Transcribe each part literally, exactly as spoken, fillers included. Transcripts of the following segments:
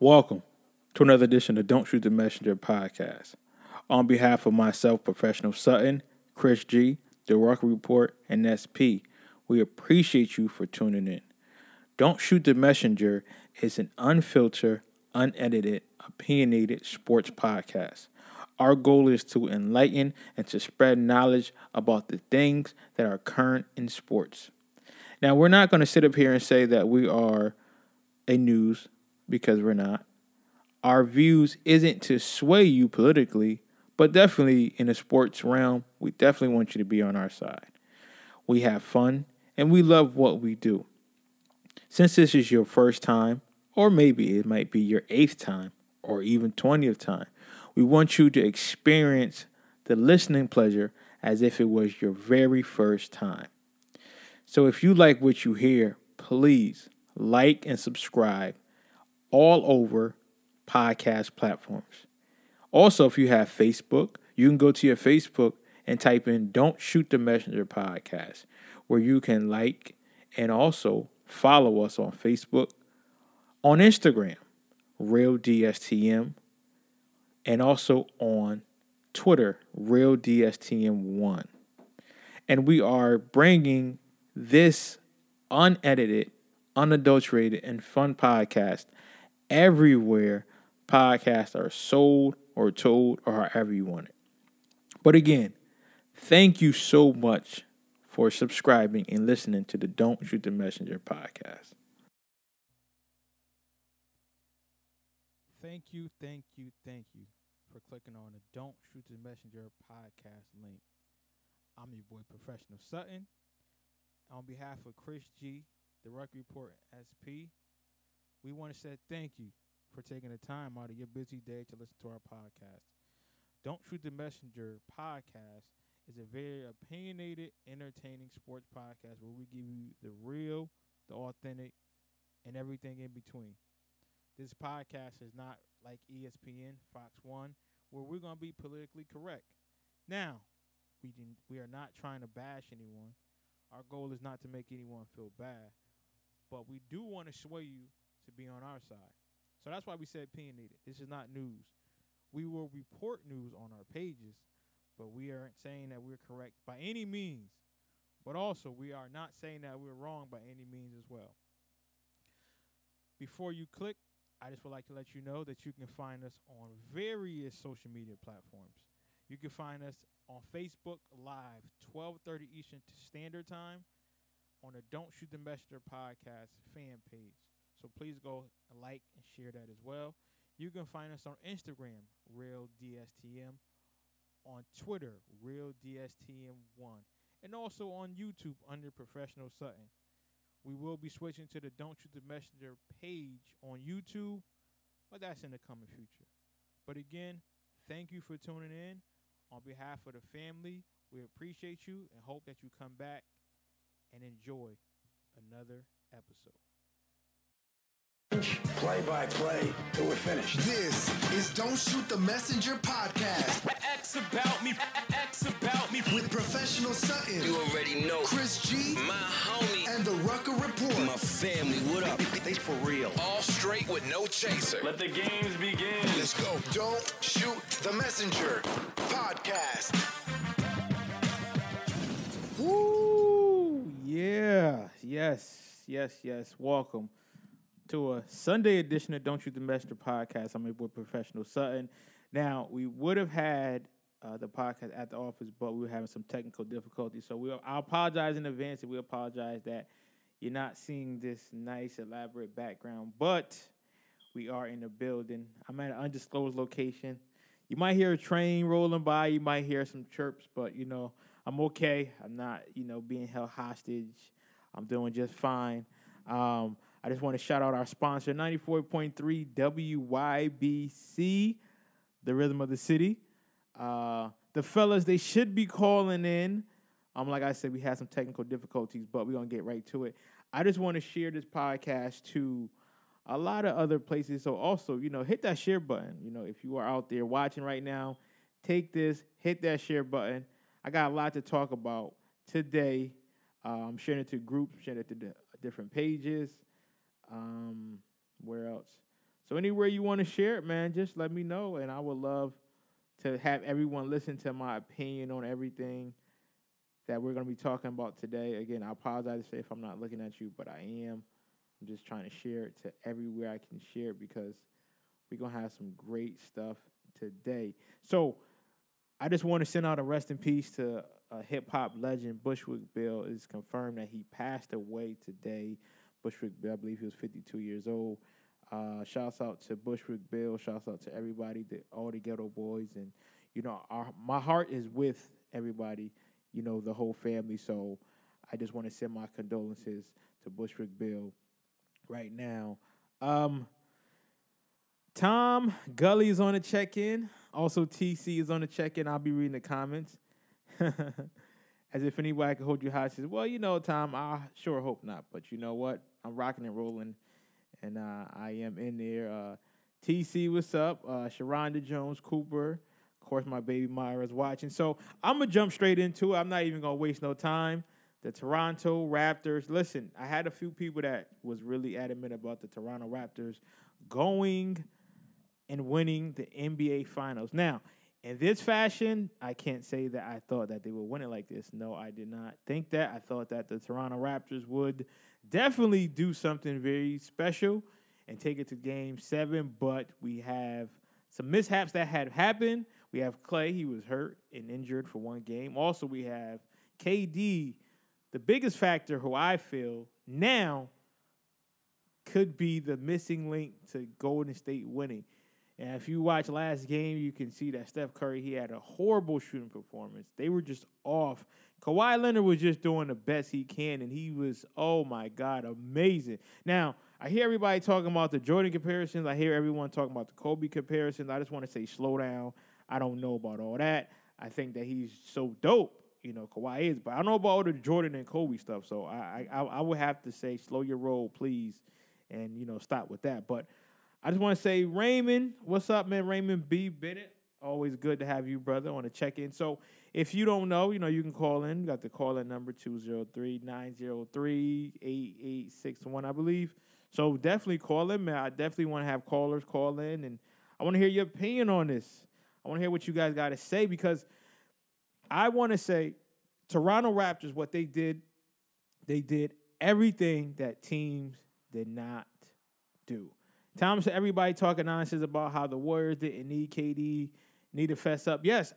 Welcome to another edition of Don't Shoot the Messenger podcast. On behalf of myself, Professional Sutton, Chris G, The Rock Report, and S P, we appreciate you for tuning in. Don't Shoot the Messenger is an unfiltered, unedited, opinionated sports podcast. Our goal is to enlighten and to spread knowledge about the things that are current in sports. Now, we're not going to sit up here and say that we are a news because we're not. Our views isn't to sway you politically, but definitely in the sports realm, we definitely want you to be on our side. We have fun, and we love what we do. Since this is your first time, or maybe it might be your eighth time, or even twentieth time, we want you to experience the listening pleasure as if it was your very first time. So if you like what you hear, please like and subscribe all over podcast platforms. Also, if you have Facebook, you can go to your Facebook and type in Don't Shoot the Messenger podcast, where you can like and also follow us on Facebook, on Instagram, Real D S T M, and also on Twitter, Real D S T M one. And we are bringing this unedited, unadulterated, and fun podcast everywhere podcasts are sold or told or however you want it. But again, thank you so much for subscribing and listening to the Don't Shoot the Messenger podcast. Thank you, thank you, thank you for clicking on the Don't Shoot the Messenger podcast link. I'm your boy, Professional Sutton. On behalf of Chris G, The Ruck Report, S P, we want to say thank you for taking the time out of your busy day to listen to our podcast. Don't Shoot the Messenger podcast is a very opinionated, entertaining sports podcast where we give you the real, the authentic, and everything in between. This podcast is not like E S P N, Fox one, where we're going to be politically correct. Now, we didn't, we are not trying to bash anyone. Our goal is not to make anyone feel bad, but we do want to sway you to be on our side. So that's why we said opinionated. This is not news. We will report news on our pages, but we aren't saying that we're correct by any means. But also, we are not saying that we're wrong by any means as well. Before you click, I just would like to let you know that you can find us on various social media platforms. You can find us on Facebook Live, twelve thirty Eastern Standard Time, on the Don't Shoot the Messenger podcast fan page. So please go like and share that as well. You can find us on Instagram, Real D S T M, on Twitter, Real D S T M one, and also on YouTube under Professional Sutton. We will be switching to the Don't Shoot the Messenger page on YouTube, but that's in the coming future. But again, thank you for tuning in. On behalf of the family, we appreciate you and hope that you come back and enjoy another episode. Play by play till we're finished. This is Don't Shoot the Messenger podcast. X about me, X about me. With Professional Sutton, you already know. Chris G, my homie, and the Rucker Report. My family, what up? They for real. All straight with no chaser. Let the games begin. Let's go. Don't Shoot the Messenger podcast. Woo! Yeah. Yes. Yes. Yes. Welcome to a Sunday edition of Don't Shoot the Messenger podcast. I'm your boy, Professional Sutton. Now, we would have had uh, the podcast at the office, but we were having some technical difficulties. So we, I apologize in advance, and we apologize that you're not seeing this nice, elaborate background. But we are in the building. I'm at an undisclosed location. You might hear a train rolling by. You might hear some chirps, but, you know, I'm okay. I'm not, you know, being held hostage. I'm doing just fine. Um... I just want to shout out our sponsor, ninety-four point three W Y B C, the Rhythm of the City. Uh, the fellas, they should be calling in. Um, like I said, we had some technical difficulties, but we're going to get right to it. I just want to share this podcast to a lot of other places. So also, you know, hit that share button. You know, if you are out there watching right now, take this, hit that share button. I got a lot to talk about today. I'm um, sharing it to groups, sharing it to the different pages. Um, where else? So anywhere you want to share it, man, just let me know, and I would love to have everyone listen to my opinion on everything that we're going to be talking about today. Again, I apologize to say if I'm not looking at you, but I am. I'm just trying to share it to everywhere I can share it because we're going to have some great stuff today. So I just want to send out a rest in peace to a hip-hop legend. Bushwick Bill is confirmed that he passed away today. Bushwick Bill, I believe he was fifty-two years old. Uh, shouts out to Bushwick Bill. Shouts out to everybody, the, all the Geto Boys. And, you know, our, my heart is with everybody, you know, the whole family. So I just want to send my condolences to Bushwick Bill right now. Um, Tom Gully is on a check-in. Also, T C is on the check-in. I'll be reading the comments. As if anybody could hold you hostage. Well, you know, Tom, I sure hope not. But you know what? I'm rocking and rolling, and uh, I am in there. Uh, T C, what's up? Uh, Sharonda Jones, Cooper. Of course, my baby Myra's watching. So I'm going to jump straight into it. I'm not even going to waste no time. The Toronto Raptors. Listen, I had a few people that was really adamant about the Toronto Raptors going and winning the N B A Finals. Now, in this fashion, I can't say that I thought that they would win it like this. No, I did not think that. I thought that the Toronto Raptors would definitely do something very special and take it to game seven, but we have some mishaps that had happened. We have Klay. He was hurt and injured for one game. Also, we have K D, the biggest factor who I feel now could be the missing link to Golden State winning. And if you watch last game, you can see that Steph Curry, he had a horrible shooting performance. They were just off. Kawhi Leonard was just doing the best he can, and he was, oh, my God, amazing. Now, I hear everybody talking about the Jordan comparisons. I hear everyone talking about the Kobe comparisons. I just want to say slow down. I don't know about all that. I think that he's so dope, you know, Kawhi is. But I don't know about all the Jordan and Kobe stuff, so I, I, I would have to say slow your roll, please, and, you know, stop with that. But I just want to say, Raymond, what's up, man? Raymond B. Bennett, always good to have you, brother, on a check-in. So if you don't know, you know, you can call in. We got the call-in number two zero three, nine zero three, eight eight six one, I believe. So definitely call in, man. I definitely want to have callers call in, and I want to hear your opinion on this. I want to hear what you guys got to say because I want to say Toronto Raptors, what they did, they did everything that teams did not do. Thomas, everybody talking nonsense about how the Warriors didn't need K D, need to fess up. Yes,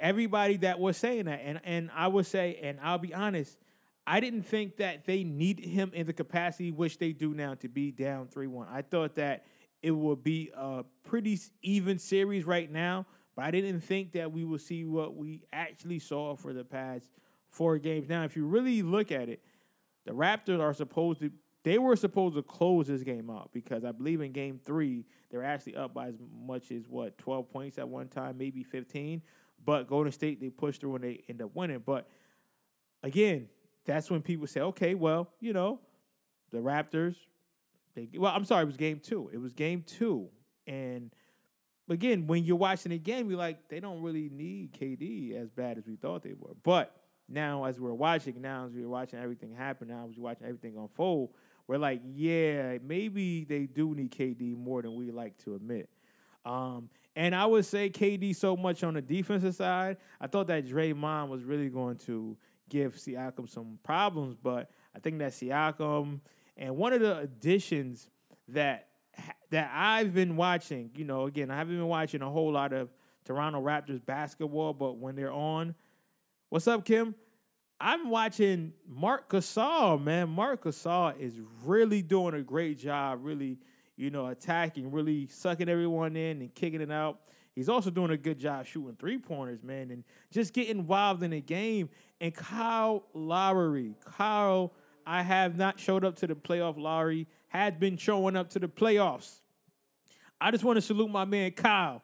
everybody that was saying that. And, and I would say, and I'll be honest, I didn't think that they needed him in the capacity which they do now to be down three one. I thought that it would be a pretty even series right now, but I didn't think that we would see what we actually saw for the past four games. Now, if you really look at it, the Raptors are supposed to They were supposed to close this game out because I believe in game three, they're actually up by as much as, what, twelve points at one time, maybe fifteen. But Golden State, they pushed through and they end up winning. But, again, that's when people say, okay, well, you know, the Raptors, they, well, I'm sorry, it was game two. It was game two. And, again, when you're watching the game, you're like, they don't really need K D as bad as we thought they were. But now as we're watching, now as we're watching everything happen, now as we're watching everything unfold, we're like, yeah, maybe they do need K D more than we like to admit. Um, and I would say K D so much on the defensive side. I thought that Draymond was really going to give Siakam some problems, but I think that Siakam and one of the additions that that I've been watching, you know, again, I haven't been watching a whole lot of Toronto Raptors basketball, but when they're on, what's up, Kim? I'm watching Marc Gasol, man. Marc Gasol is really doing a great job, really, you know, attacking, really sucking everyone in and kicking it out. He's also doing a good job shooting three-pointers, man, and just getting involved in the game. And Kyle Lowry, Kyle, I have not showed up to the playoff. Lowry has been showing up to the playoffs. I just want to salute my man Kyle.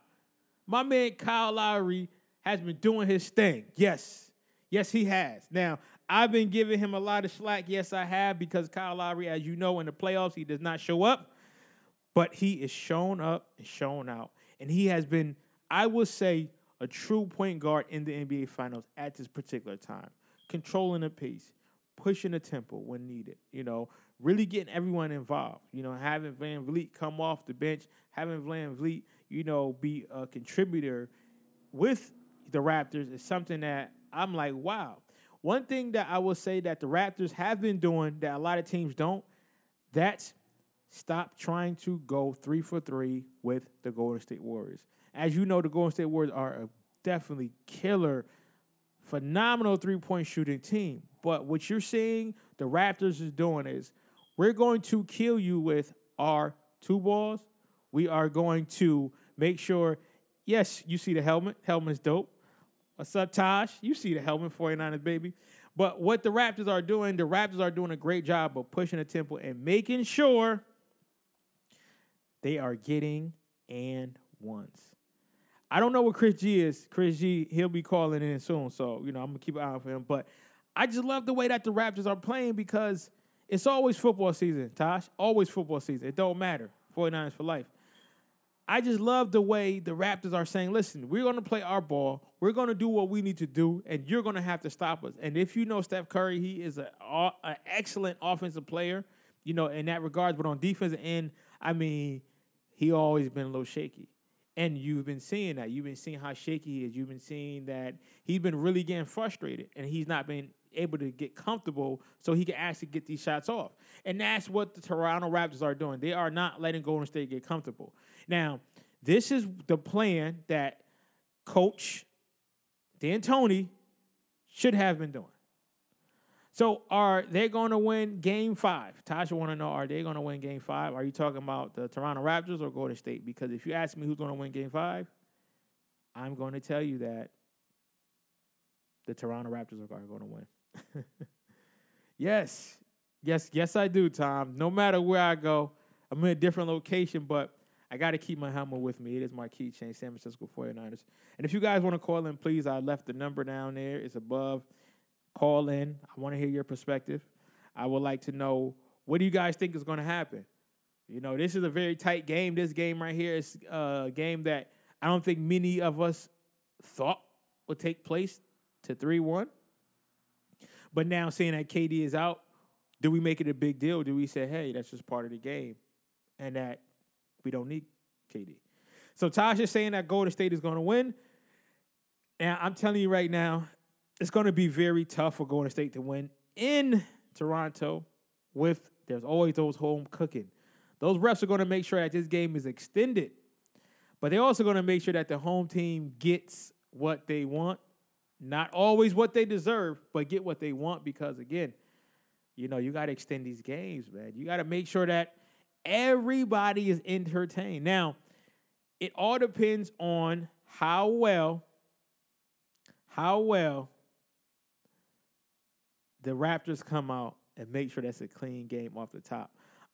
My man Kyle Lowry has been doing his thing, yes. Yes, he has. Now, I've been giving him a lot of slack. Yes, I have, because Kyle Lowry, as you know, in the playoffs, he does not show up. But he is shown up and shown out. And he has been, I would say, a true point guard in the N B A Finals at this particular time. Controlling the pace, pushing the tempo when needed, you know, really getting everyone involved. You know, having VanVleet come off the bench, having VanVleet, you know, be a contributor with the Raptors is something that I'm like, wow. One thing that I will say that the Raptors have been doing that a lot of teams don't, that's stop trying to go three for three with the Golden State Warriors. As you know, the Golden State Warriors are a definitely killer, phenomenal three-point shooting team. But what you're seeing the Raptors is doing is we're going to kill you with our two balls. We are going to make sure, yes, you see the helmet. Helmet's dope. What's up, Taj? You see the helmet, forty-niners, baby. But what the Raptors are doing, the Raptors are doing a great job of pushing the tempo and making sure they are getting and ones. I don't know what Chris G is. Chris G, he'll be calling in soon, so, you know, I'm going to keep an eye on him. But I just love the way that the Raptors are playing because it's always football season, Tosh. Always football season. It don't matter. forty-niners for life. I just love the way the Raptors are saying, listen, we're going to play our ball. We're going to do what we need to do, and you're going to have to stop us. And if you know Steph Curry, he is an excellent offensive player, you know, in that regard. But on defensive end, I mean, he always been a little shaky. And you've been seeing that. You've been seeing how shaky he is. You've been seeing that he's been really getting frustrated, and he's not been able to get comfortable so he can actually get these shots off. And that's what the Toronto Raptors are doing. They are not letting Golden State get comfortable. Now, this is the plan that Coach D'Antoni should have been doing. So are they going to win game five? Tasha want to know, are they going to win game five? Are you talking about the Toronto Raptors or Golden State? Because if you ask me who's going to win game five, I'm going to tell you that the Toronto Raptors are going to win. Yes. Yes, yes, I do, Tom. No matter where I go, I'm in a different location, but I got to keep my helmet with me. It is my keychain, San Francisco forty-niners. And if you guys want to call in, please, I left the number down there. It's above. Call in. I want to hear your perspective. I would like to know, what do you guys think is going to happen? You know, this is a very tight game. This game right here is a game that I don't think many of us thought would take place to three one. But now seeing that K D is out, do we make it a big deal? Do we say, hey, that's just part of the game and that we don't need K D? So Taj is saying that Golden State is going to win. Now, I'm telling you right now, it's going to be very tough for Golden State to win in Toronto with there's always those home cooking. Those refs are going to make sure that this game is extended, but they're also going to make sure that the home team gets what they want, not always what they deserve, but get what they want because, again, you know, you got to extend these games, man. You got to make sure that everybody is entertained. Now, it all depends on how well, how well, the Raptors come out and make sure that's a clean game off the top.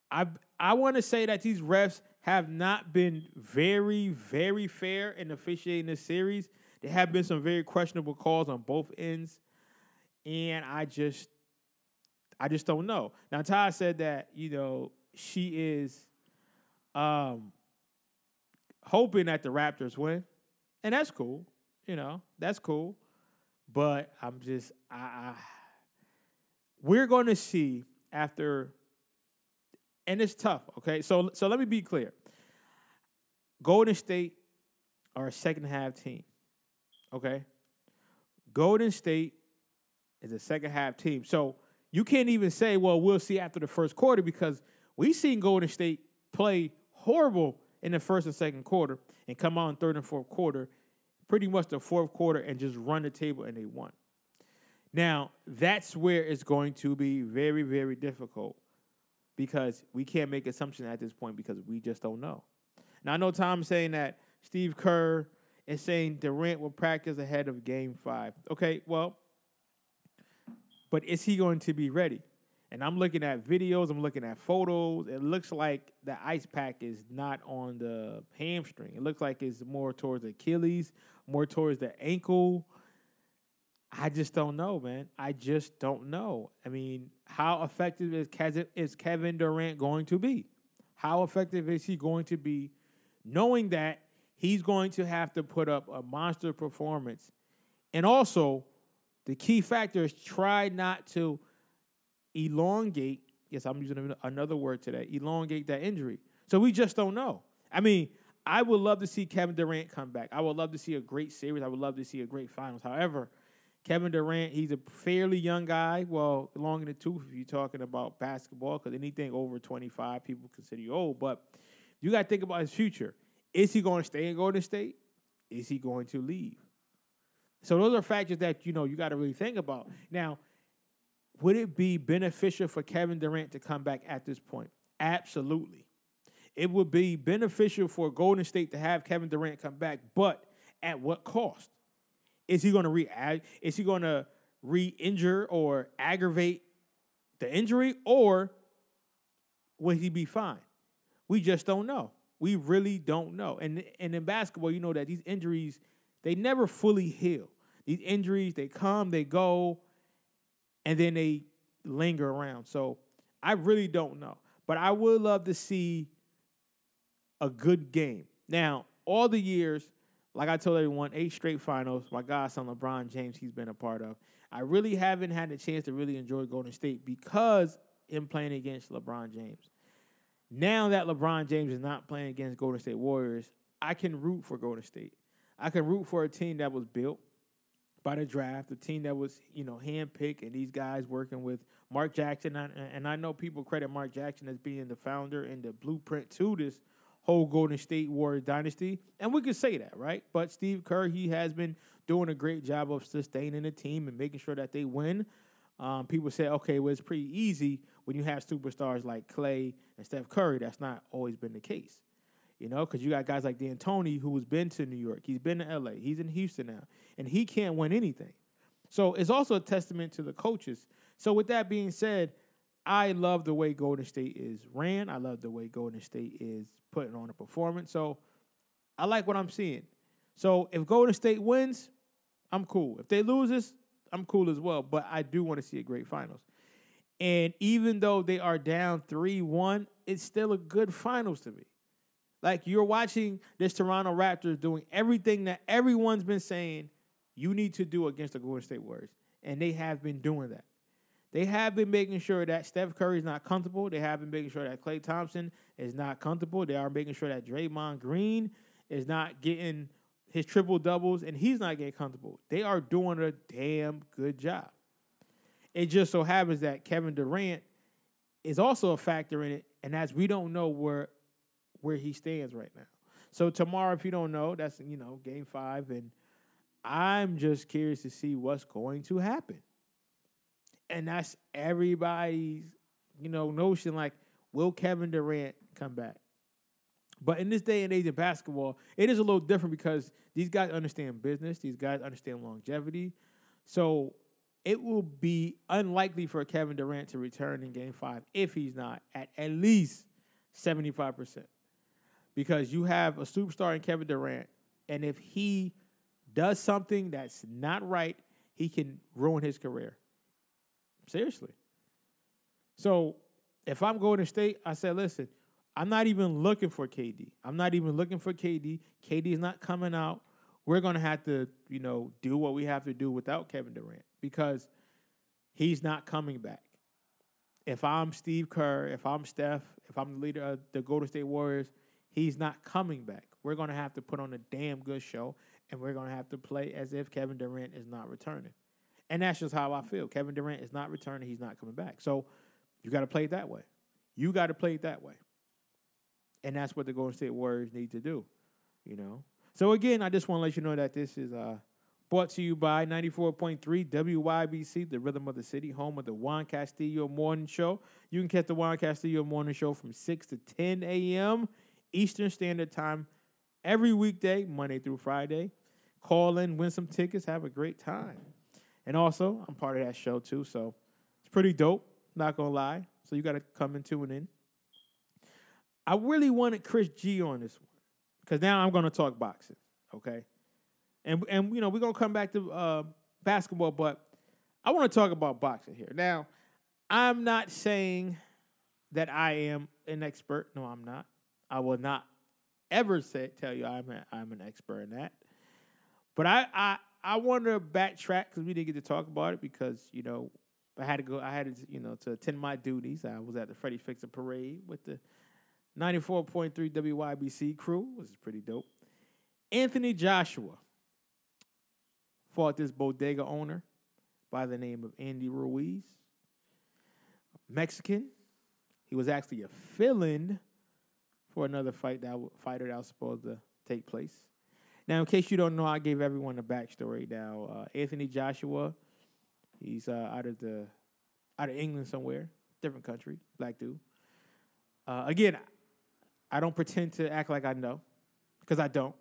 I I want to say that these refs have not been very, very fair in officiating this series. There have been some very questionable calls on both ends, and I just I just don't know. Now, Ty said that, you know, she is um, hoping that the Raptors win, and that's cool. You know, that's cool. But I'm just – I. I We're going to see after, and it's tough, okay? So so let me be clear. Golden State are a second-half team, okay? Golden State is a second-half team. So you can't even say, well, we'll see after the first quarter, because we've seen Golden State play horrible in the first and second quarter and come out in third and fourth quarter, pretty much the fourth quarter, and just run the table, and they won. Now, that's where it's going to be very, very difficult because we can't make assumptions at this point because we just don't know. Now, I know Tom's saying that Steve Kerr is saying Durant will practice ahead of game five. Okay, well, but is he going to be ready? And I'm looking at videos. I'm looking at photos. It looks like the ice pack is not on the hamstring. It looks like it's more towards the Achilles, more towards the ankle. I just don't know, man. I just don't know. I mean, how effective is Kevin Durant going to be? How effective is he going to be knowing that he's going to have to put up a monster performance? And also, the key factor is try not to elongate yes, I'm using another word today, elongate that injury. So we just don't know. I mean, I would love to see Kevin Durant come back. I would love to see a great series. I would love to see a great finals. However, Kevin Durant, he's a fairly young guy. Well, long in the tooth if you're talking about basketball, because anything over twenty-five, people consider you old. But you got to think about his future. Is he going to stay in Golden State? Is he going to leave? So those are factors that, you know, you got to really think about. Now, would it be beneficial for Kevin Durant to come back at this point? Absolutely. It would be beneficial for Golden State to have Kevin Durant come back, but at what cost? Is he going to re is he going to re-injure or aggravate the injury, or will he be fine? We just don't know. We really don't know. And and in basketball, you know that these injuries, they never fully heal. These injuries, they come, they go, and then they linger around. So I really don't know. But I would love to see a good game. Now, all the years, like I told everyone, eight straight finals, my godson LeBron James, he's been a part of. I really haven't had a chance to really enjoy Golden State because I'm playing against LeBron James. Now that LeBron James is not playing against Golden State Warriors, I can root for Golden State. I can root for a team that was built by the draft, a team that was, you know, handpicked, and these guys working with Mark Jackson. And I know people credit Mark Jackson as being the founder and the blueprint to this whole Golden State Warriors dynasty, and we could say that, right? But Steve Kerr, he has been doing a great job of sustaining the team and making sure that they win. Um, people say, okay, well, it's pretty easy when you have superstars like Klay and Steph Curry. That's not always been the case, you know, because you got guys like D'Antoni, who's been to New York. He's been to L A. He's in Houston now, and he can't win anything. So it's also a testament to the coaches. So with that being said, I love the way Golden State is ran. I love the way Golden State is putting on a performance. So I like what I'm seeing. So if Golden State wins, I'm cool. If they lose this, I'm cool as well. But I do want to see a great finals. And even though they are down three one, it's still a good finals to me. Like, you're watching this Toronto Raptors doing everything that everyone's been saying you need to do against the Golden State Warriors. And they have been doing that. They have been making sure that Steph Curry is not comfortable. They have been making sure that Klay Thompson is not comfortable. They are making sure that Draymond Green is not getting his triple doubles, and he's not getting comfortable. They are doing a damn good job. It just so happens that Kevin Durant is also a factor in it, and as we don't know where where he stands right now. So tomorrow, if you don't know, that's, you know, game five, and I'm just curious to see what's going to happen. And that's everybody's, you know, notion, like, will Kevin Durant come back? But in this day and age of basketball, it is a little different because these guys understand business. These guys understand longevity. So it will be unlikely for Kevin Durant to return in game five if he's not at at least seventy-five percent. Because you have a superstar in Kevin Durant, and if he does something that's not right, he can ruin his career. Seriously. So if I'm Golden State, I said, listen, I'm not even looking for K D. I'm not even looking for K D. K D is not coming out. We're going to have to, you know, do what we have to do without Kevin Durant because he's not coming back. If I'm Steve Kerr, if I'm Steph, if I'm the leader of the Golden State Warriors, he's not coming back. We're going to have to put on a damn good show, and we're going to have to play as if Kevin Durant is not returning. And that's just how I feel. Kevin Durant is not returning. He's not coming back. So you got to play it that way. You got to play it that way. And that's what the Golden State Warriors need to do, you know. So, again, I just want to let you know that this is uh, brought to you by ninety-four point three W Y B C, the Rhythm of the City, home of the Juan Castillo Morning Show. You can catch the Juan Castillo Morning Show from six to ten a m Eastern Standard Time every weekday, Monday through Friday. Call in, win some tickets, have a great time. And also, I'm part of that show, too, so it's pretty dope, not going to lie. So you got to come and tune in. I really wanted Chris G on this one because now I'm going to talk boxing, okay? And, and you know, we're going to come back to uh, basketball, but I want to talk about boxing here. Now, I'm not saying that I am an expert. No, I'm not. I will not ever say, tell you I'm, a, I'm an expert in that. But I... I I want to backtrack because we didn't get to talk about it because, you know, I had to go. I had to, you know, to attend my duties. I was at the Freddie Fixer Parade with the ninety-four point three W Y B C crew, which is pretty dope. Anthony Joshua fought this bodega owner by the name of Andy Ruiz, Mexican. He was actually a fill-in for another fight that fighter that was supposed to take place. Now, in case you don't know, I gave everyone a backstory. Now, uh, Anthony Joshua, he's uh, out of the out of England somewhere, different country, black dude. Uh, again, I don't pretend to act like I know, because I don't.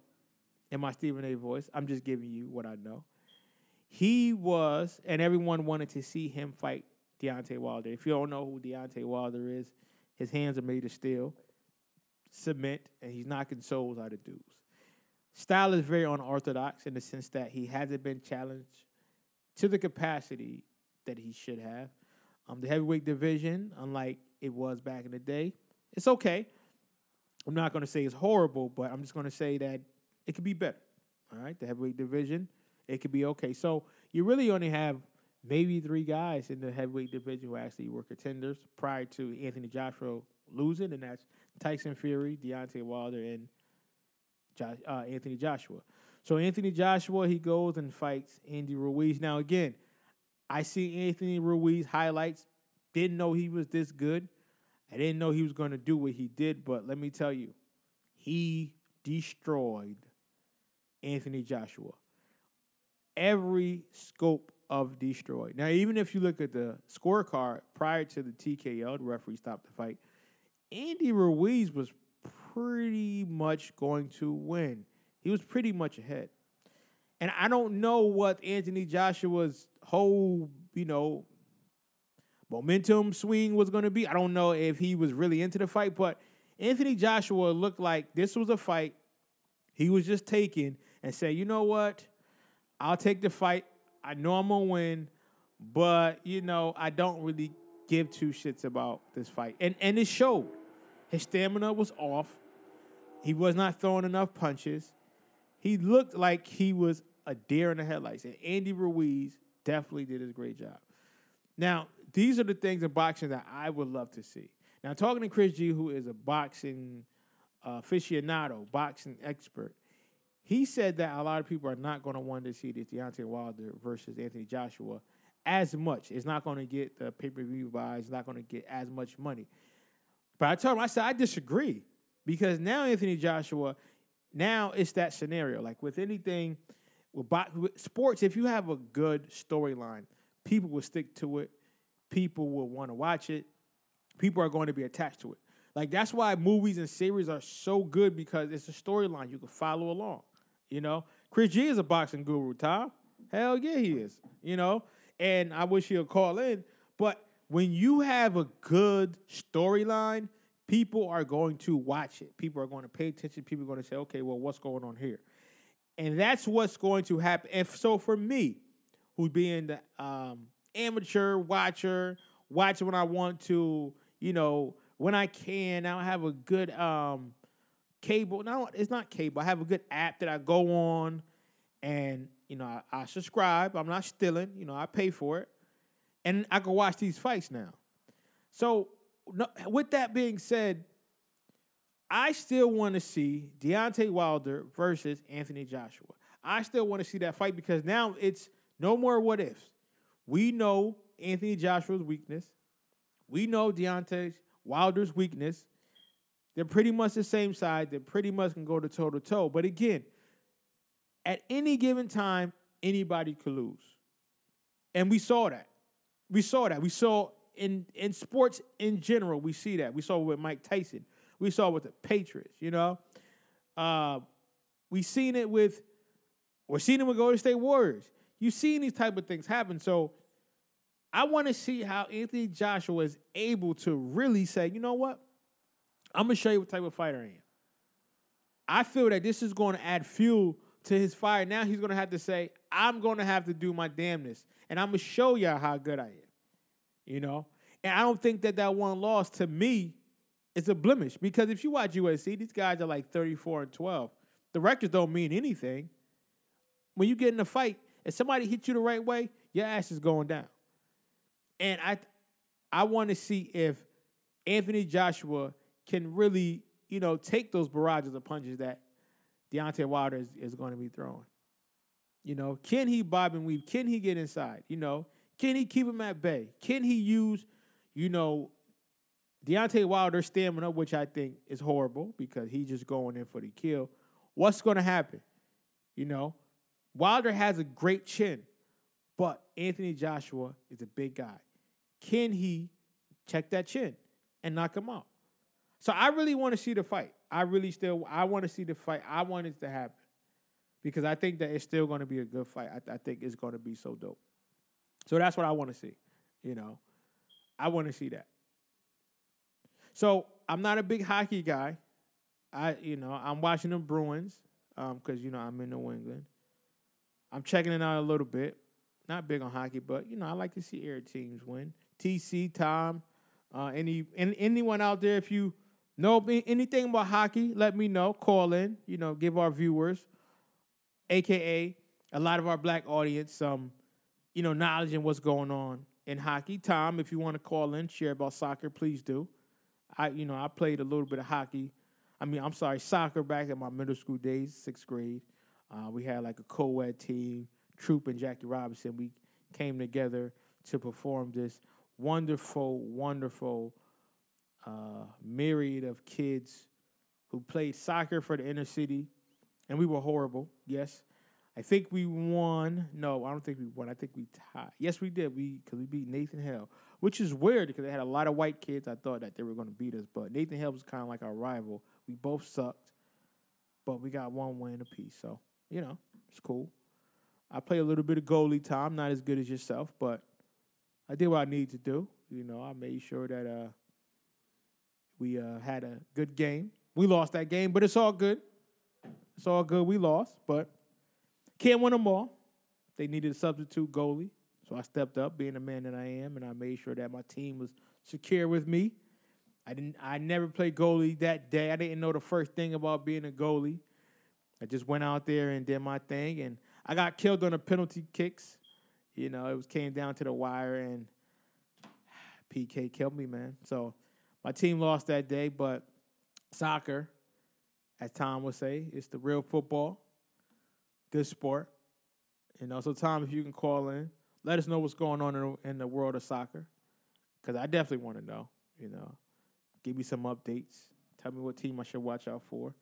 In my Stephen A. voice, I'm just giving you what I know. He was, and everyone wanted to see him fight Deontay Wilder. If you don't know who Deontay Wilder is, his hands are made of steel, cement, and he's knocking souls out of dudes. Style is very unorthodox in the sense that he hasn't been challenged to the capacity that he should have. Um, the heavyweight division, unlike it was back in the day, it's okay. I'm not going to say it's horrible, but I'm just going to say that it could be better. All right? The heavyweight division, it could be okay. So you really only have maybe three guys in the heavyweight division who actually were contenders prior to Anthony Joshua losing, and that's Tyson Fury, Deontay Wilder, and Josh, uh, Anthony Joshua. So Anthony Joshua, he goes and fights Andy Ruiz. Now, again, I see Anthony Ruiz highlights. Didn't know he was this good. I didn't know he was going to do what he did, but let me tell you, he destroyed Anthony Joshua. Every scope of destroyed. Now, even if you look at the scorecard prior to the T K O, the referee stopped the fight, Andy Ruiz was pretty much going to win. He was pretty much ahead. And I don't know what Anthony Joshua's whole, you know, momentum swing was going to be. I don't know if he was really into the fight, but Anthony Joshua looked like this was a fight he was just taking and said, you know what, I'll take the fight. I know I'm going to win, but, you know, I don't really give two shits about this fight. And, and it showed. His stamina was off. He was not throwing enough punches. He looked like he was a deer in the headlights. And Andy Ruiz definitely did his great job. Now, these are the things in boxing that I would love to see. Now, talking to Chris G, who is a boxing uh, aficionado, boxing expert, he said that a lot of people are not going to want to see this Deontay Wilder versus Anthony Joshua as much. It's not going to get the pay-per-view buys. It's not going to get as much money. But I told him, I said, I disagree, because now Anthony Joshua, now it's that scenario. Like with anything, with, box, with sports, if you have a good storyline, people will stick to it. People will want to watch it. People are going to be attached to it. Like, that's why movies and series are so good, because it's a storyline. You can follow along, you know. Chris G is a boxing guru, Tom. Hell yeah, he is, you know. And I wish he'll call in. But when you have a good storyline, people are going to watch it. People are going to pay attention. People are going to say, okay, well, what's going on here? And that's what's going to happen. And so for me, who being the um, amateur watcher, watch when I want to, you know, when I can, I have a good um, cable. No, it's not cable. I have a good app that I go on, and, you know, I, I subscribe. I'm not stealing. You know, I pay for it. And I can watch these fights now. So no, with that being said, I still want to see Deontay Wilder versus Anthony Joshua. I still want to see that fight, because now it's no more what ifs. We know Anthony Joshua's weakness. We know Deontay Wilder's weakness. They're pretty much the same size. They pretty much can go to toe-to-toe. But again, at any given time, anybody could lose. And we saw that. We saw that. We saw in, in sports in general, we see that. We saw with Mike Tyson. We saw with the Patriots, you know. Uh, we seen it with, we're seeing it with Golden State Warriors. You've seen these type of things happen. So I want to see how Anthony Joshua is able to really say, you know what, I'm going to show you what type of fighter I am. I feel that this is going to add fuel to his fire. Now he's going to have to say, I'm going to have to do my damnness, and I'm going to show y'all how good I am, you know? And I don't think that that one loss, to me, is a blemish, because if you watch U S C, these guys are like thirty-four and twelve. The records don't mean anything. When you get in a fight and somebody hits you the right way, your ass is going down. And I I want to see if Anthony Joshua can really, you know, take those barrages of punches that Deontay Wilder is, is going to be throwing. You know, can he bob and weave? Can he get inside? You know, can he keep him at bay? Can he use, you know, Deontay Wilder's stamina, which I think is horrible because he's just going in for the kill. What's going to happen? You know, Wilder has a great chin, but Anthony Joshua is a big guy. Can he check that chin and knock him out? So I really want to see the fight. I really still, I want to see the fight. I want it to happen because I think that it's still going to be a good fight. I, I think it's going to be so dope. So that's what I want to see. You know, I want to see that. So I'm not a big hockey guy. I, you know, I'm watching the Bruins um, because, you know, I'm in New England. I'm checking it out a little bit. Not big on hockey, but, you know, I like to see air teams win. T C, Tom, uh, any, any anyone out there, if you know anything about hockey, let me know. Call in, you know, give our viewers, a k a a lot of our black audience, some, um, you know, knowledge in what's going on in hockey. Tom, if you want to call in, share about soccer, please do. I, you know, I played a little bit of hockey. I mean, I'm sorry, soccer back in my middle school days, sixth grade. Uh, we had like a co-ed team, Troop and Jackie Robinson. We came together to perform this wonderful, wonderful uh, myriad of kids who played soccer for the inner city. And we were horrible, yes. I think we won. No, I don't think we won. I think we tied. Yes, we did, We because we beat Nathan Hale, which is weird because they had a lot of white kids. I thought that they were going to beat us, but Nathan Hale was kind of like our rival. We both sucked, but we got one win apiece. So, you know, it's cool. I play a little bit of goalie, Tom. Not as good as yourself, but I did what I needed to do. You know, I made sure that uh, we uh, had a good game. We lost that game, but it's all good. It's all good. We lost, but can't win them all. They needed a substitute goalie, so I stepped up, being the man that I am, and I made sure that my team was secure with me. I didn't. I never played goalie that day. I didn't know the first thing about being a goalie. I just went out there and did my thing, and I got killed on the penalty kicks. You know, it was came down to the wire, and P K killed me, man. So my team lost that day, but soccer, as Tom would say, it's the real football. Good sport. And also, Tom, if you can call in, let us know what's going on in the world of soccer, because I definitely want to know, you know. Give me some updates. Tell me what team I should watch out for,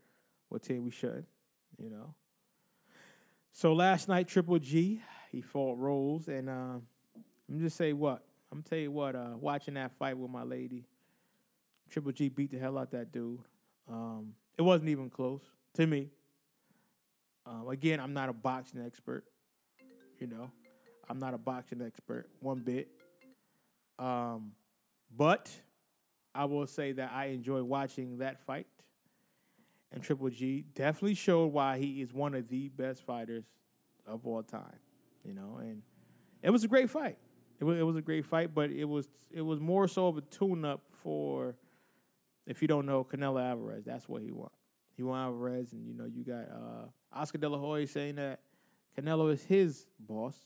what team we shouldn't, you know. So last night, Triple G, he fought Rolls, and um, let me just say what. I'm going to tell you what, uh, watching that fight with my lady, Triple G beat the hell out that dude. Um, it wasn't even close to me. Um, again, I'm not a boxing expert, you know. I'm not a boxing expert one bit. Um, but I will say that I enjoy watching that fight. And Triple G definitely showed why he is one of the best fighters of all time, you know. And it was a great fight. It was, it was a great fight, but it was it was more so of a tune-up for, if you don't know, Canelo Alvarez. That's what he wants. He won Alvarez, and, you know, you got uh, Oscar De La Hoya saying that Canelo is his boss,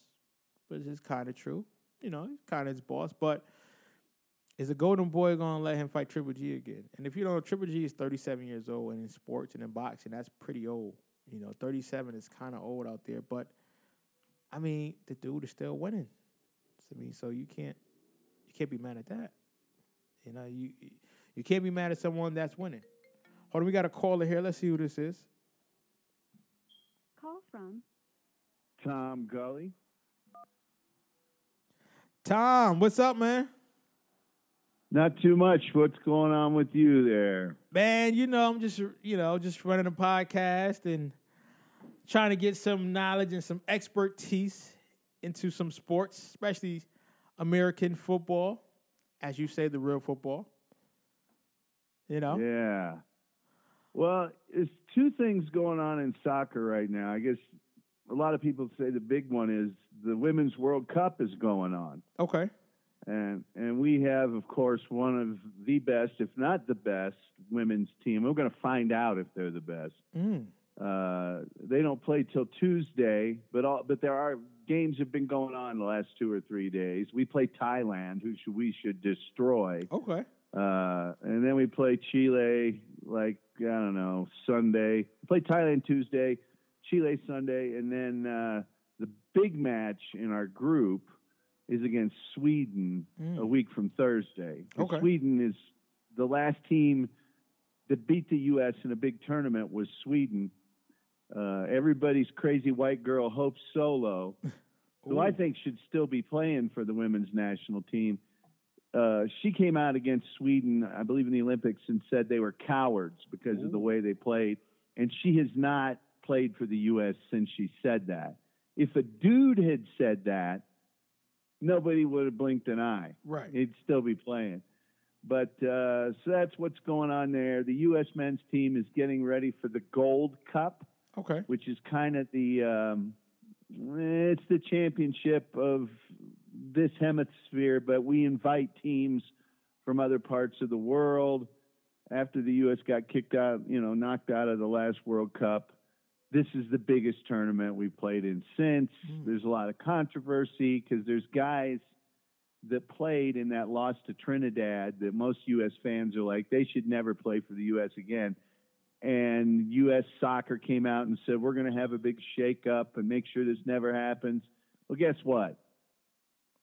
which is kind of true. You know, he's kind of his boss, but is a golden boy going to let him fight Triple G again? And if you don't know, Triple G is thirty-seven years old, and in sports and in boxing, that's pretty old. You know, thirty-seven is kind of old out there, but, I mean, the dude is still winning. I mean, so you can't you can't be mad at that. You know, you you can't be mad at someone that's winning. Hold on, we got a caller here. Let's see who this is. Call from Tom Gully. Tom, what's up, man? Not too much. What's going on with you there? Man, you know, I'm just, you know, just running a podcast and trying to get some knowledge and some expertise into some sports, especially American football, as you say, the real football. You know? Yeah. Well, there's two things going on in soccer right now. I guess a lot of people say the big one is the Women's World Cup is going on. Okay. And and we have, of course, one of the best, if not the best, women's team. We're going to find out if they're the best. Mm. Uh, they don't play till Tuesday, but all, but there are games have been going on the last two or three days. We play Thailand, who should, we should destroy. Okay. Uh, and then we play Chile, like, I don't know, Sunday. We play Thailand Tuesday, Chile Sunday, and then uh, the big match in our group is against Sweden mm. a week from Thursday. Okay. Sweden is the last team that beat the U S in a big tournament was Sweden. Uh, everybody's crazy white girl, Hope Solo, who I think should still be playing for the women's national team. Uh, she came out against Sweden, I believe, in the Olympics and said they were cowards because Ooh. Of the way they played. And she has not played for the U S since she said that. If a dude had said that, nobody would have blinked an eye. Right. He'd still be playing. But uh, so that's what's going on there. The U S men's team is getting ready for the Gold Cup. Okay. Which is kind of the, um, it's the championship of this hemisphere, but we invite teams from other parts of the world. After the U S got kicked out, you know, knocked out of the last World Cup, this is the biggest tournament we've played in since. Mm. There's a lot of controversy because there's guys that played in that loss to Trinidad that most U S fans are like, they should never play for the U S again. And U S soccer came out and said, we're going to have a big shakeup and make sure this never happens. Well, guess what?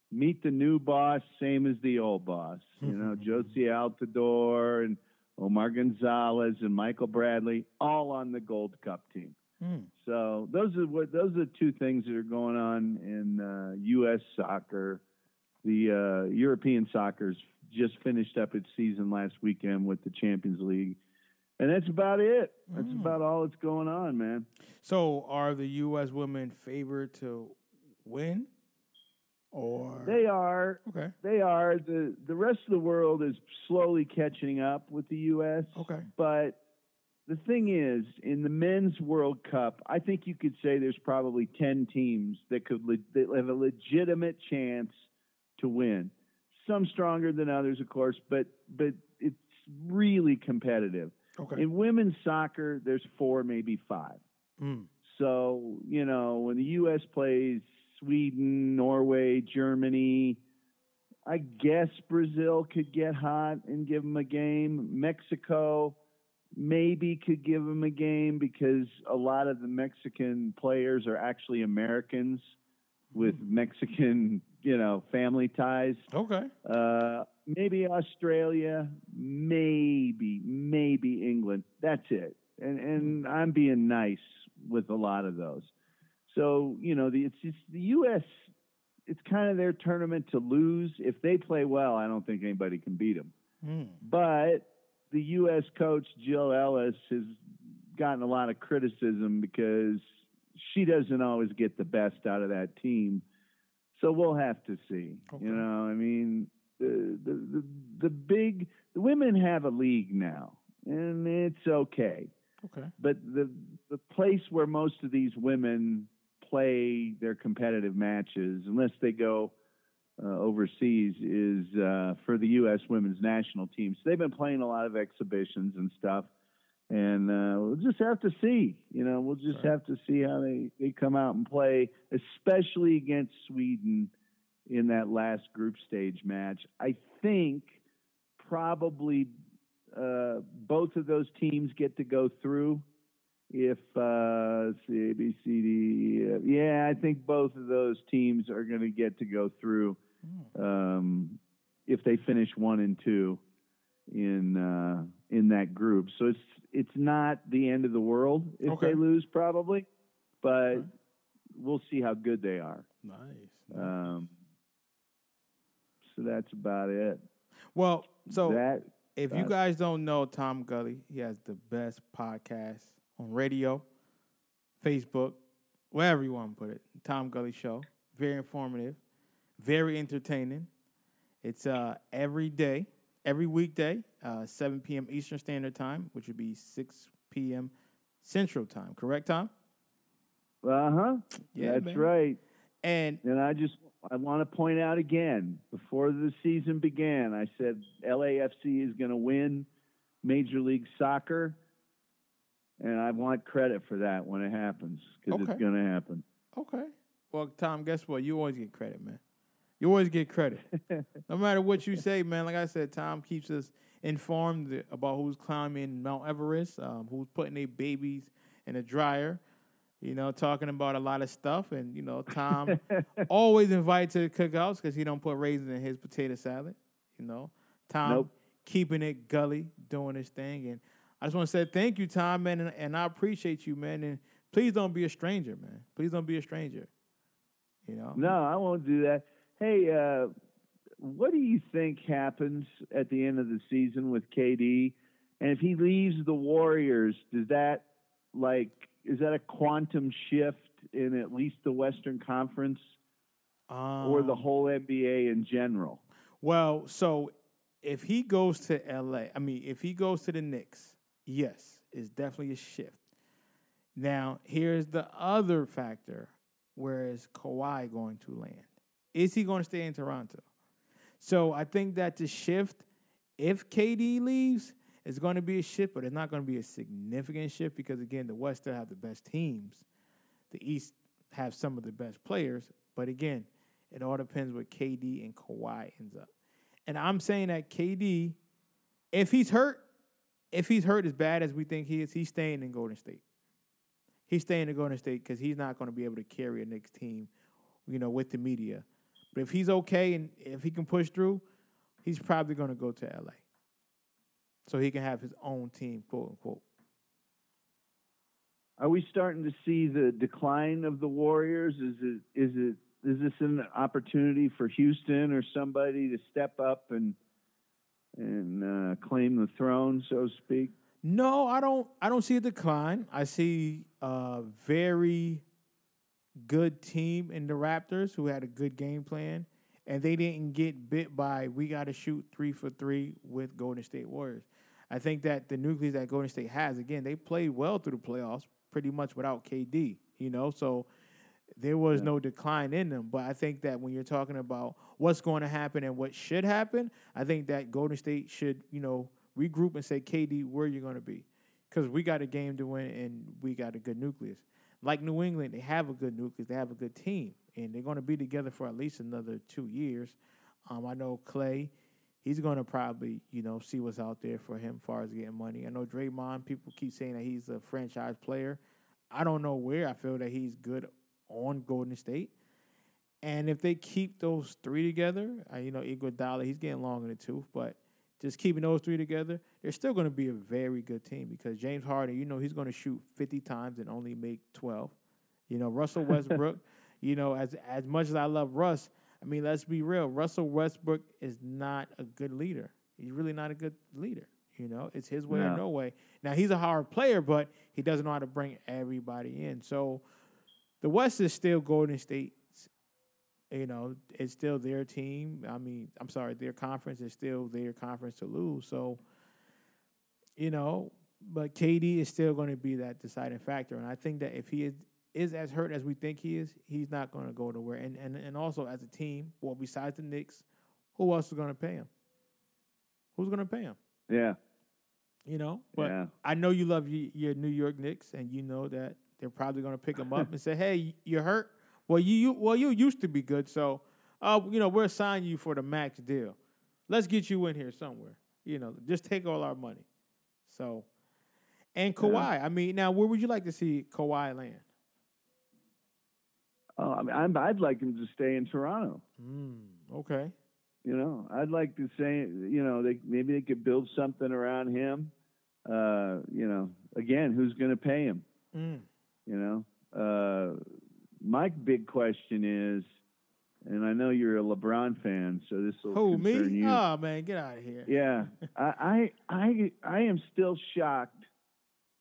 Meet the new boss, same as the old boss. You know, Jose Altidore and Omar Gonzalez and Michael Bradley, all on the Gold Cup team. Mm. So those are what those are the two things that are going on in uh, U S soccer. The uh, European soccer's just finished up its season last weekend with the Champions League. And that's about it. That's mm. about all that's going on, man. So are the U S women favored to win? Or they are. Okay. They are. The the rest of the world is slowly catching up with the U S. Okay. But the thing is, in the men's World Cup, I think you could say there's probably ten teams that could le- that have a legitimate chance to win. Some stronger than others, of course, but but it's really competitive. Okay. In women's soccer, there's four, maybe five. Mm. So, you know, when the U S plays Sweden, Norway, Germany, I guess Brazil could get hot and give them a game. Mexico maybe could give them a game because a lot of the Mexican players are actually Americans with Mexican, you know, family ties. Okay. Uh, maybe Australia, maybe, maybe England. That's it. And and I'm being nice with a lot of those. So, you know, the, it's just the U S, it's kind of their tournament to lose. If they play well, I don't think anybody can beat them. Mm. But the U S coach, Jill Ellis, has gotten a lot of criticism because she doesn't always get the best out of that team. So we'll have to see. Okay. You know, I mean, the, the, the, the big, the women have a league now, and it's okay. Okay. But the the place where most of these women play their competitive matches, unless they go uh, overseas, is uh, for the U S women's national team. So they've been playing a lot of exhibitions and stuff, and uh, we'll just have to see. You know, we'll just Sorry. have to see how they, they come out and play, especially against Sweden in that last group stage match. I think probably uh, both of those teams get to go through. If uh, C, A, B, C, D, uh, yeah, I think both of those teams are going to get to go through um, if they finish one and two in uh, in that group. So it's it's not the end of the world if okay. they lose, probably, but right. we'll see how good they are. Nice. nice. Um, so that's about it. Well, so that, if you guys don't know Tom Gully, he has the best podcast on radio, Facebook, wherever you want to put it. Tom Gully Show. Very informative. Very entertaining. It's uh, every day, every weekday, uh, seven p.m. Eastern Standard Time, which would be six p.m. Central Time. Correct, Tom? Uh-huh. Yeah, That's man. right. And and I just I want to point out again, before the season began, I said L A F C is going to win Major League Soccer. And I want credit for that when it happens, because okay. it's going to happen. Okay. Well, Tom, guess what? You always get credit, man. You always get credit. No matter what you say, man. Like I said, Tom keeps us informed about who's climbing Mount Everest, um, who's putting their babies in a dryer, you know, talking about a lot of stuff. And, you know, Tom always invited to the cookouts because he don't put raisins in his potato salad, you know. Tom nope. keeping it gully, doing his thing. And I just want to say thank you, Tom, man, and, and I appreciate you, man. And please don't be a stranger, man. Please don't be a stranger, you know. No, I won't do that. Hey, uh, what do you think happens at the end of the season with K D? And if he leaves the Warriors, does that, like, is that a quantum shift in at least the Western Conference um, or the whole N B A in general? Well, so if he goes to L A, I mean, if he goes to the Knicks, yes, it's definitely a shift. Now, here's the other factor. Where is Kawhi going to land? Is he going to stay in Toronto? So I think that the shift, if K D leaves, it's going to be a shift, but it's not going to be a significant shift because, again, the West still have the best teams. The East have some of the best players. But, again, it all depends where K D and Kawhi ends up. And I'm saying that K D, if he's hurt, if he's hurt as bad as we think he is, he's staying in Golden State. He's staying in Golden State because he's not going to be able to carry a Knicks team, you know, with the media. But if he's okay and if he can push through, he's probably going to go to L A so he can have his own team, quote, unquote. Are we starting to see the decline of the Warriors? Is it is it is this an opportunity for Houston or somebody to step up and and uh, claim the throne, so to speak? No, I don't. I don't see a decline. I see a very good team in the Raptors who had a good game plan, and they didn't get bit by we got to shoot three for three with Golden State Warriors. I think that the nucleus that Golden State has, again, they played well through the playoffs pretty much without K D, you know, so there was yeah. no decline in them. But I think that when you're talking about what's going to happen and what should happen, I think that Golden State should, you know, regroup and say, K D, where are you going to be? Because we got a game to win and we got a good nucleus. Like New England, they have a good nucleus. They have a good team, and they're going to be together for at least another two years. Um, I know Klay, he's going to probably, you know, see what's out there for him as far as getting money. I know Draymond, people keep saying that he's a franchise player. I don't know where. I feel that he's good on Golden State. And if they keep those three together, uh, you know, Iguodala, he's getting long in the tooth, but just keeping those three together, they're still going to be a very good team because James Harden, you know, he's going to shoot fifty times and only make twelve. You know, Russell Westbrook, you know, as as much as I love Russ, I mean, let's be real. Russell Westbrook is not a good leader. He's really not a good leader. You know, it's his way no. or no way. Now, he's a hard player, but he doesn't know how to bring everybody in. So the West is still Golden State. You know, it's still their team. I mean, I'm sorry, their conference is still their conference to lose. So, you know, but K D is still going to be that deciding factor. And I think that if he is, is as hurt as we think he is, he's not going to go nowhere. And, and and also as a team, well, besides the Knicks, who else is going to pay him? Who's going to pay him? Yeah. You know, but yeah. I know you love your, your New York Knicks, and you know that they're probably going to pick him up and say, hey, you're hurt. Well, you, you well you used to be good, so uh, you know we're signing you for the max deal. Let's get you in here somewhere. You know, just take all our money. So, and Kawhi. Yeah. I mean, now where would you like to see Kawhi land? Uh, I mean, I'm, I'd like him to stay in Toronto. Mm, okay. You know, I'd like to say, you know, they, maybe they could build something around him. Uh, you know, again, who's going to pay him? Mm. You know. Uh, My big question is, and I know you're a LeBron fan, so this will Who, concern me? you. Oh, man, get out of here. Yeah. I, I, I, I am still shocked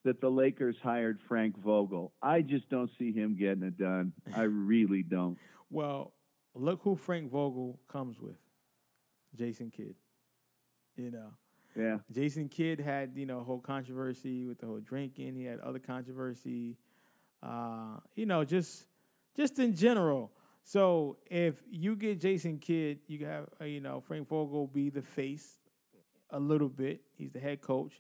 that the Lakers hired Frank Vogel. I just don't see him getting it done. I really don't. Well, look who Frank Vogel comes with, Jason Kidd. You know. Yeah. Jason Kidd had, you know, a whole controversy with the whole drinking. He had other controversy. Uh, you know, just... Just in general. So if you get Jason Kidd, you have, you know, Frank Vogel be the face a little bit. He's the head coach.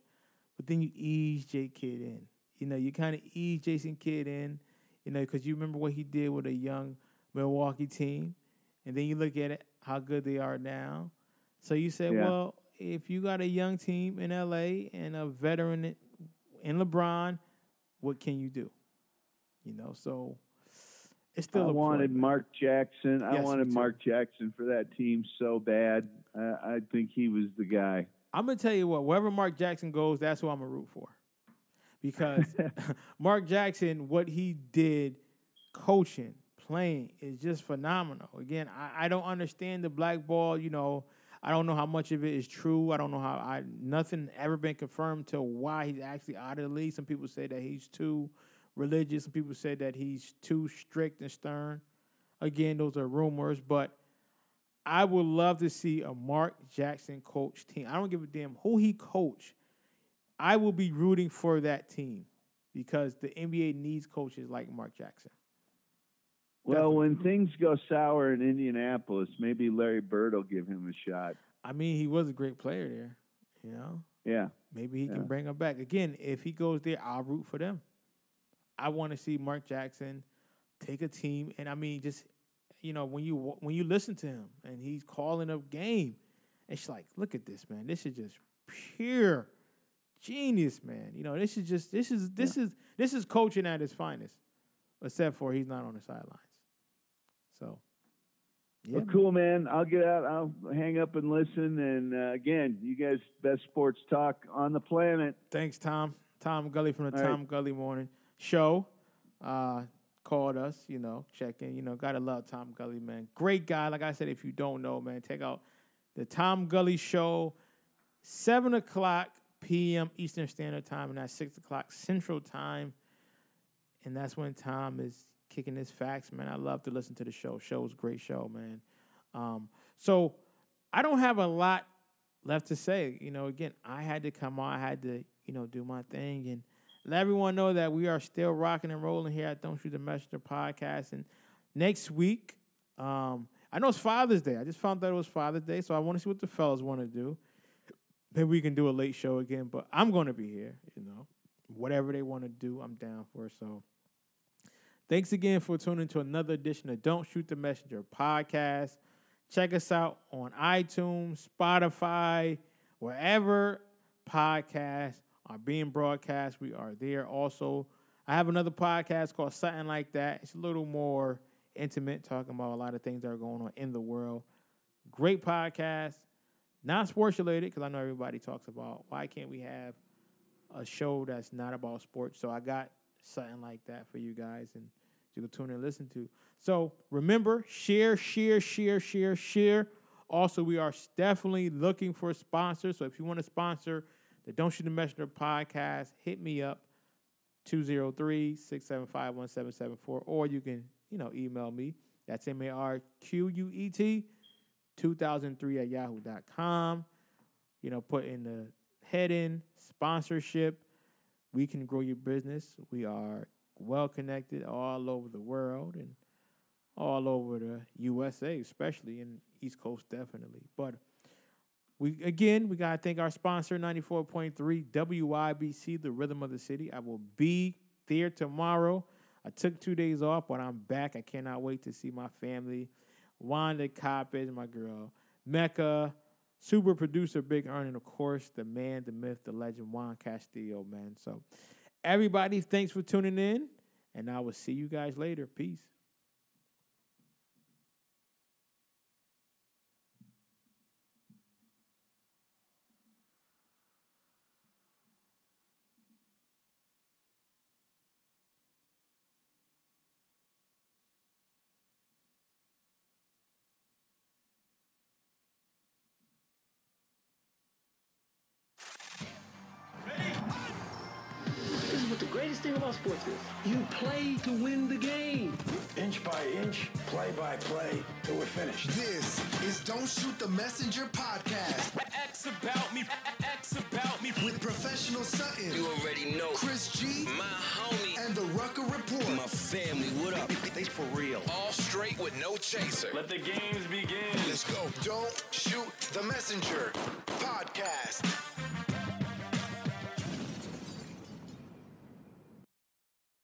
But then you ease J. Kidd in. You know, you kind of ease Jason Kidd in, you know, because you remember what he did with a young Milwaukee team, and then you look at it, how good they are now. So you said, yeah. well, if you got a young team in L A and a veteran in LeBron, what can you do? You know, so it's still I a wanted play. Mark Jackson. Yes, I wanted Mark Jackson for that team so bad. I, I think he was the guy. I'm going to tell you what, wherever Mark Jackson goes, that's who I'm going to root for. Because Mark Jackson, what he did coaching, playing, is just phenomenal. Again, I, I don't understand the black ball, you know. I don't know how much of it is true. I don't know how I nothing ever been confirmed to why he's actually out of the league. Some people say that he's too religious. Some people say that he's too strict and stern. Again, those are rumors, but I would love to see a Mark Jackson coach team. I don't give a damn who he coached. I will be rooting for that team because the N B A needs coaches like Mark Jackson. Well, when things go sour in Indianapolis, maybe Larry Bird will give him a shot. I mean, he was a great player there, you know? Yeah. Maybe he yeah. can bring him back. Again, if he goes there, I'll root for them. I want to see Mark Jackson take a team. And, I mean, just, you know, when you when you listen to him and he's calling up game, it's like, look at this, man. This is just pure genius, man. You know, this is just – this is this yeah. is this is coaching at his finest, except for he's not on the sidelines. So, yeah, well, cool, man. I'll get out. I'll hang up and listen. And, uh, again, you guys, best sports talk on the planet. Thanks, Tom. Tom Gully from the All Tom right. Gully Morning Show uh, called us, you know, check in. You know, got to love Tom Gully, man. Great guy. Like I said, if you don't know, man, check out the Tom Gully Show, seven o'clock p m Eastern Standard Time, and that's six o'clock Central Time. And that's when Tom is kicking his facts, man. I love to listen to the show. Show's great show, man. Um, so I don't have a lot left to say. You know, again, I had to come on. I had to, you know, do my thing and let everyone know that we are still rocking and rolling here at Don't Shoot the Messenger podcast. And next week, um, I know it's Father's Day. I just found out it was Father's Day, so I want to see what the fellas want to do. Maybe we can do a late show again, but I'm going to be here, you know. Whatever they want to do, I'm down for it. So thanks again for tuning to another edition of Don't Shoot the Messenger podcast. Check us out on iTunes, Spotify, wherever podcasts are being broadcast. We are there. Also, I have another podcast called Something Like That. It's a little more intimate, talking about a lot of things that are going on in the world. Great podcast. Not sports related, because I know everybody talks about why can't we have a show that's not about sports. So I got something like that for you guys, and you can tune in and listen to. So remember, share, share, share, share, share. Also, we are definitely looking for sponsors. So if you want to sponsor the Don't Shoot the Messenger podcast, hit me up, two zero three, six seven five, one seven seven four, or you can, you know, email me. That's M A R Q U E T two thousand three at yahoo dot com. You know, put in the head in, sponsorship. We can grow your business. We are well-connected all over the world and all over the U S A, especially in East Coast, definitely. But, we again, we got to thank our sponsor, ninety-four point three W Y B C, the Rhythm of the City. I will be there tomorrow. I took two days off, but I'm back. I cannot wait to see my family. Wanda Coppage, my girl. Mecca. Super producer, Big Earn, and, of course, the man, the myth, the legend, Juan Castillo, man. So, everybody, thanks for tuning in, and I will see you guys later. Peace. Sports is. You play to win the game. Inch by inch, play by play, till we're finished. This is Don't Shoot the Messenger podcast. X about me, X about me. With Professional Sutton. You already know. Chris G. My homie. And the Rucker Report. My family, what up? They for real. All straight with no chaser. Let the games begin. Let's go. Don't Shoot the Messenger podcast.